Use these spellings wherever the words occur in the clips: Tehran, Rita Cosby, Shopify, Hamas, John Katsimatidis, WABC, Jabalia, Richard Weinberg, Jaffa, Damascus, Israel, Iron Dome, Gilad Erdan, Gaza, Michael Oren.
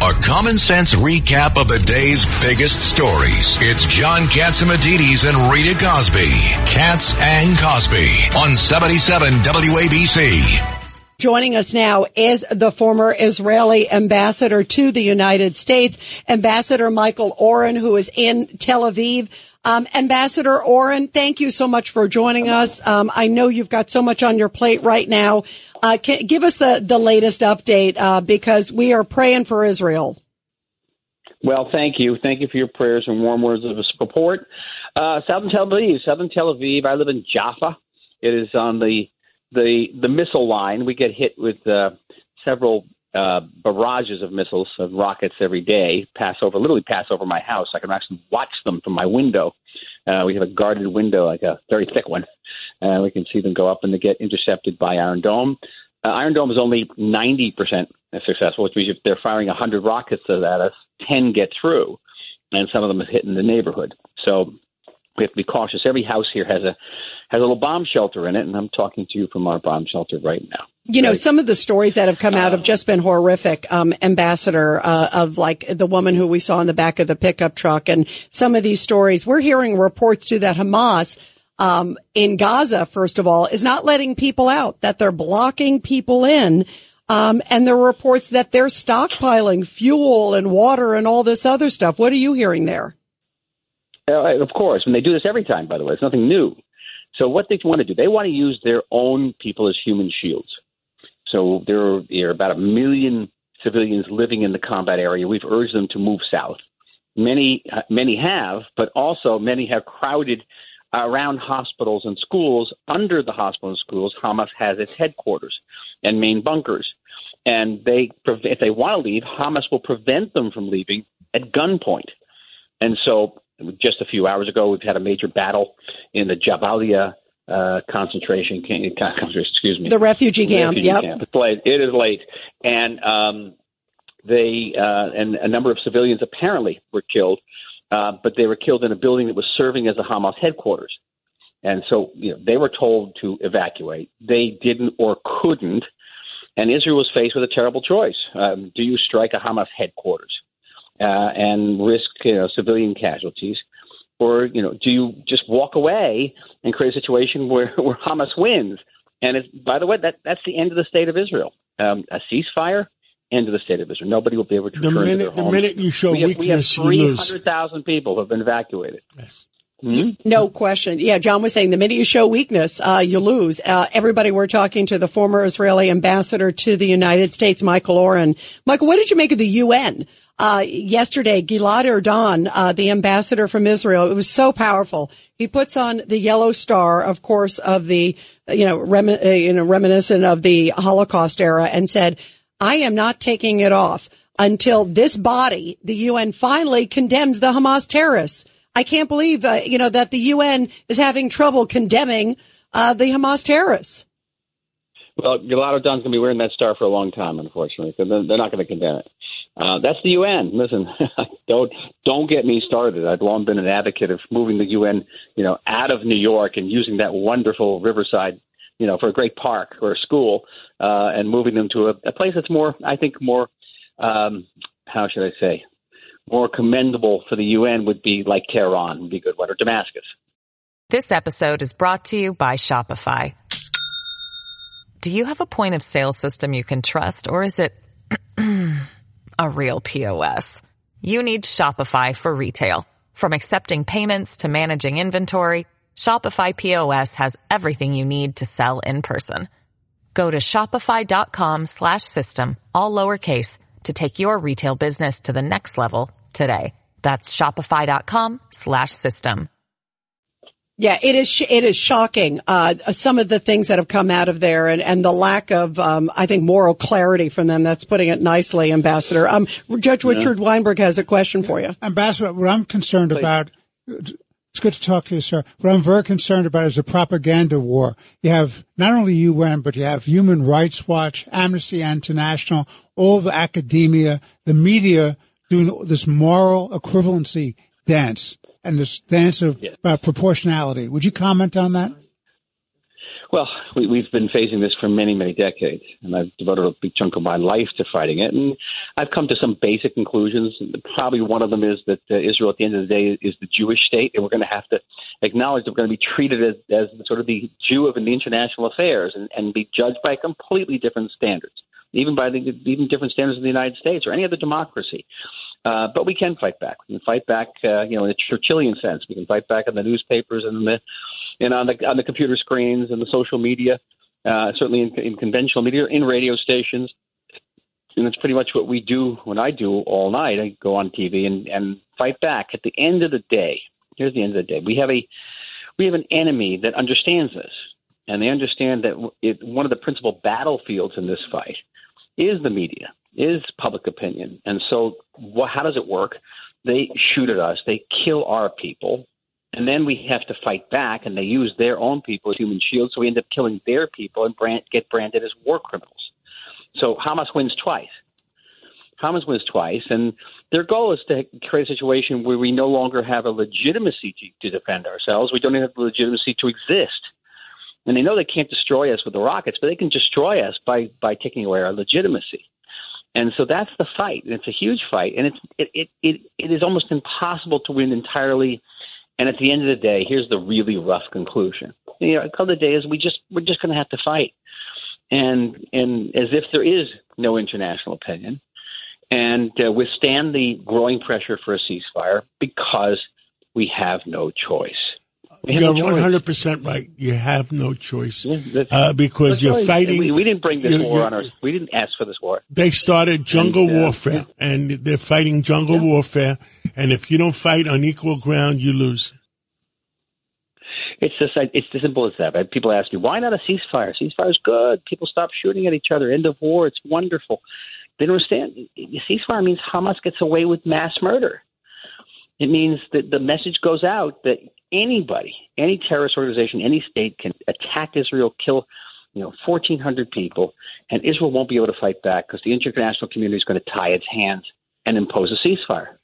A common sense recap of the day's biggest stories. It's John Katsimatidis and Rita Cosby. Katz and Cosby on 77 WABC. Joining us now is the former Israeli ambassador to the United States, Ambassador Michael Oren, who is in Tel Aviv. Ambassador Oren, thank you so much for joining us. I know you've got so much on your plate right now. Give us the latest update, because we are praying for Israel. Well, thank you. Thank you for your prayers and warm words of support. Southern Tel Aviv, I live in Jaffa. It is on the missile line. We get hit with several barrages of missiles and rockets every day pass over my house. I can actually watch them from my window. We have a guarded window, like a very thick one. We can see them go up and they get intercepted by Iron Dome. Iron Dome is only 90% successful, which means if they're firing 100 rockets at us, 10 get through, and some of them is hitting the neighborhood. So we have to be cautious. Every house here has a little bomb shelter in it, and I'm talking to you from our bomb shelter right now. You know, some of the stories that have come out have just been horrific, Ambassador, of like the woman who we saw in the back of the pickup truck. And some of these stories, we're hearing reports too that Hamas in Gaza, first of all, is not letting people out, that they're blocking people in. And there are reports that they're stockpiling fuel and water and all this other stuff. What are you hearing there? Of course, and they do this every time, by the way. It's nothing new. So what they want to do, they want to use their own people as human shields. So there are about 1 million civilians living in the combat area. We've urged them to move south. Many have, but also many have crowded around hospitals and schools. Under the hospitals and schools, Hamas has its headquarters and main bunkers. And if they want to leave, Hamas will prevent them from leaving at gunpoint. And so just a few hours ago, we've had a major battle in the Jabalia the refugee camp. Yep. It is late, and and a number of civilians apparently were killed, but they were killed in a building that was serving as a Hamas headquarters, and so they were told to evacuate. They didn't or couldn't, and Israel was faced with a terrible choice: do you strike a Hamas headquarters and risk civilian casualties? Or, do you just walk away and create a situation where Hamas wins? And by the way, that's the end of the state of Israel. A ceasefire, end of the state of Israel. Nobody will be able to return to their homes. The minute you show weakness, we have 300,000 people who have been evacuated. Yes. Mm-hmm. No question. Yeah, John was saying the minute you show weakness, you lose. Everybody, we're talking to the former Israeli ambassador to the United States, Michael Oren. Michael, what did you make of the UN? Yesterday, Gilad Erdan, the ambassador from Israel, it was so powerful. He puts on the yellow star, of course, of the, reminiscent of the Holocaust era, and said, I am not taking it off until this body, the UN, finally condemns the Hamas terrorists. I can't believe, that the UN is having trouble condemning, the Hamas terrorists. Well, Gilad Erdan's going to be wearing that star for a long time, unfortunately, because they're not going to condemn it. That's the UN. Listen, don't get me started. I've long been an advocate of moving the UN, out of New York and using that wonderful Riverside, for a great park or a school, and moving them to a place that's more, I think, more, how should I say, more commendable for the UN would be like Tehran would be a good one, or Damascus. This episode is brought to you by Shopify. Do you have a point of sale system you can trust, or is it a real POS? You need Shopify for retail. From accepting payments to managing inventory, Shopify POS has everything you need to sell in person. Go to shopify.com/system, all lowercase, to take your retail business to the next level today. That's shopify.com/system. Yeah, it is shocking, some of the things that have come out of there and the lack of, I think, moral clarity from them. That's putting it nicely, Ambassador. Judge Richard Weinberg has a question for you. Ambassador, what I'm concerned about, it's good to talk to you, sir. What I'm very concerned about is the propaganda war. You have not only UN, but you have Human Rights Watch, Amnesty International, all the academia, the media doing this moral equivalency dance. And the stance of proportionality. Would you comment on that? Well, we've been facing this for many, many decades, and I've devoted a big chunk of my life to fighting it. And I've come to some basic conclusions. Probably one of them is that Israel, at the end of the day, is the Jewish state, and we're going to have to acknowledge that we're going to be treated as sort of the Jew of the international affairs and be judged by completely different standards, even by the different standards in the United States or any other democracy. But we can fight back. We can fight back, in a Churchillian sense. We can fight back in the newspapers and on the computer screens and the social media, certainly in conventional media, in radio stations. And that's pretty much what we do when I do all night. I go on TV and fight back. At the end of the day, here's the end of the day. We have an enemy that understands this, and they understand that one of the principal battlefields in this fight is the media, is public opinion. And so how does it work? They shoot at us. They kill our people. And then we have to fight back, and they use their own people as human shields. So we end up killing their people and get branded as war criminals. So Hamas wins twice. And their goal is to create a situation where we no longer have a legitimacy to defend ourselves. We don't even have the legitimacy to exist. And they know they can't destroy us with the rockets, but they can destroy us by taking away our legitimacy. And so that's the fight, and it's a huge fight, and it is almost impossible to win entirely. And at the end of the day, here's the really rough conclusion. At the end of the day is we're just going to have to fight, and as if there is no international opinion, and withstand the growing pressure for a ceasefire because we have no choice. You're 100% right. You have no choice because you're fighting. We didn't bring this war on us. We didn't ask for this war. They started jungle warfare, and they're fighting jungle warfare. And if you don't fight on equal ground, you lose. It's as simple as that. People ask me, why not a ceasefire? Ceasefire is good. People stop shooting at each other. End of war. It's wonderful. They don't understand. Ceasefire means Hamas gets away with mass murder. It means that the message goes out that anybody, any terrorist organization, any state can attack Israel, kill 1,400 people, and Israel won't be able to fight back because the international community is going to tie its hands and impose a ceasefire.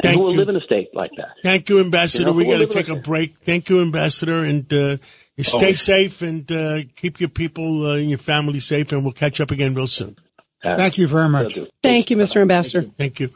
And who will live in a state like that? Thank you, Ambassador. We got to take a break. Thank you, Ambassador. And stay safe and keep your people and your family safe, and we'll catch up again real soon. Thank you very much. Thank you, Mr. Ambassador. Thank you.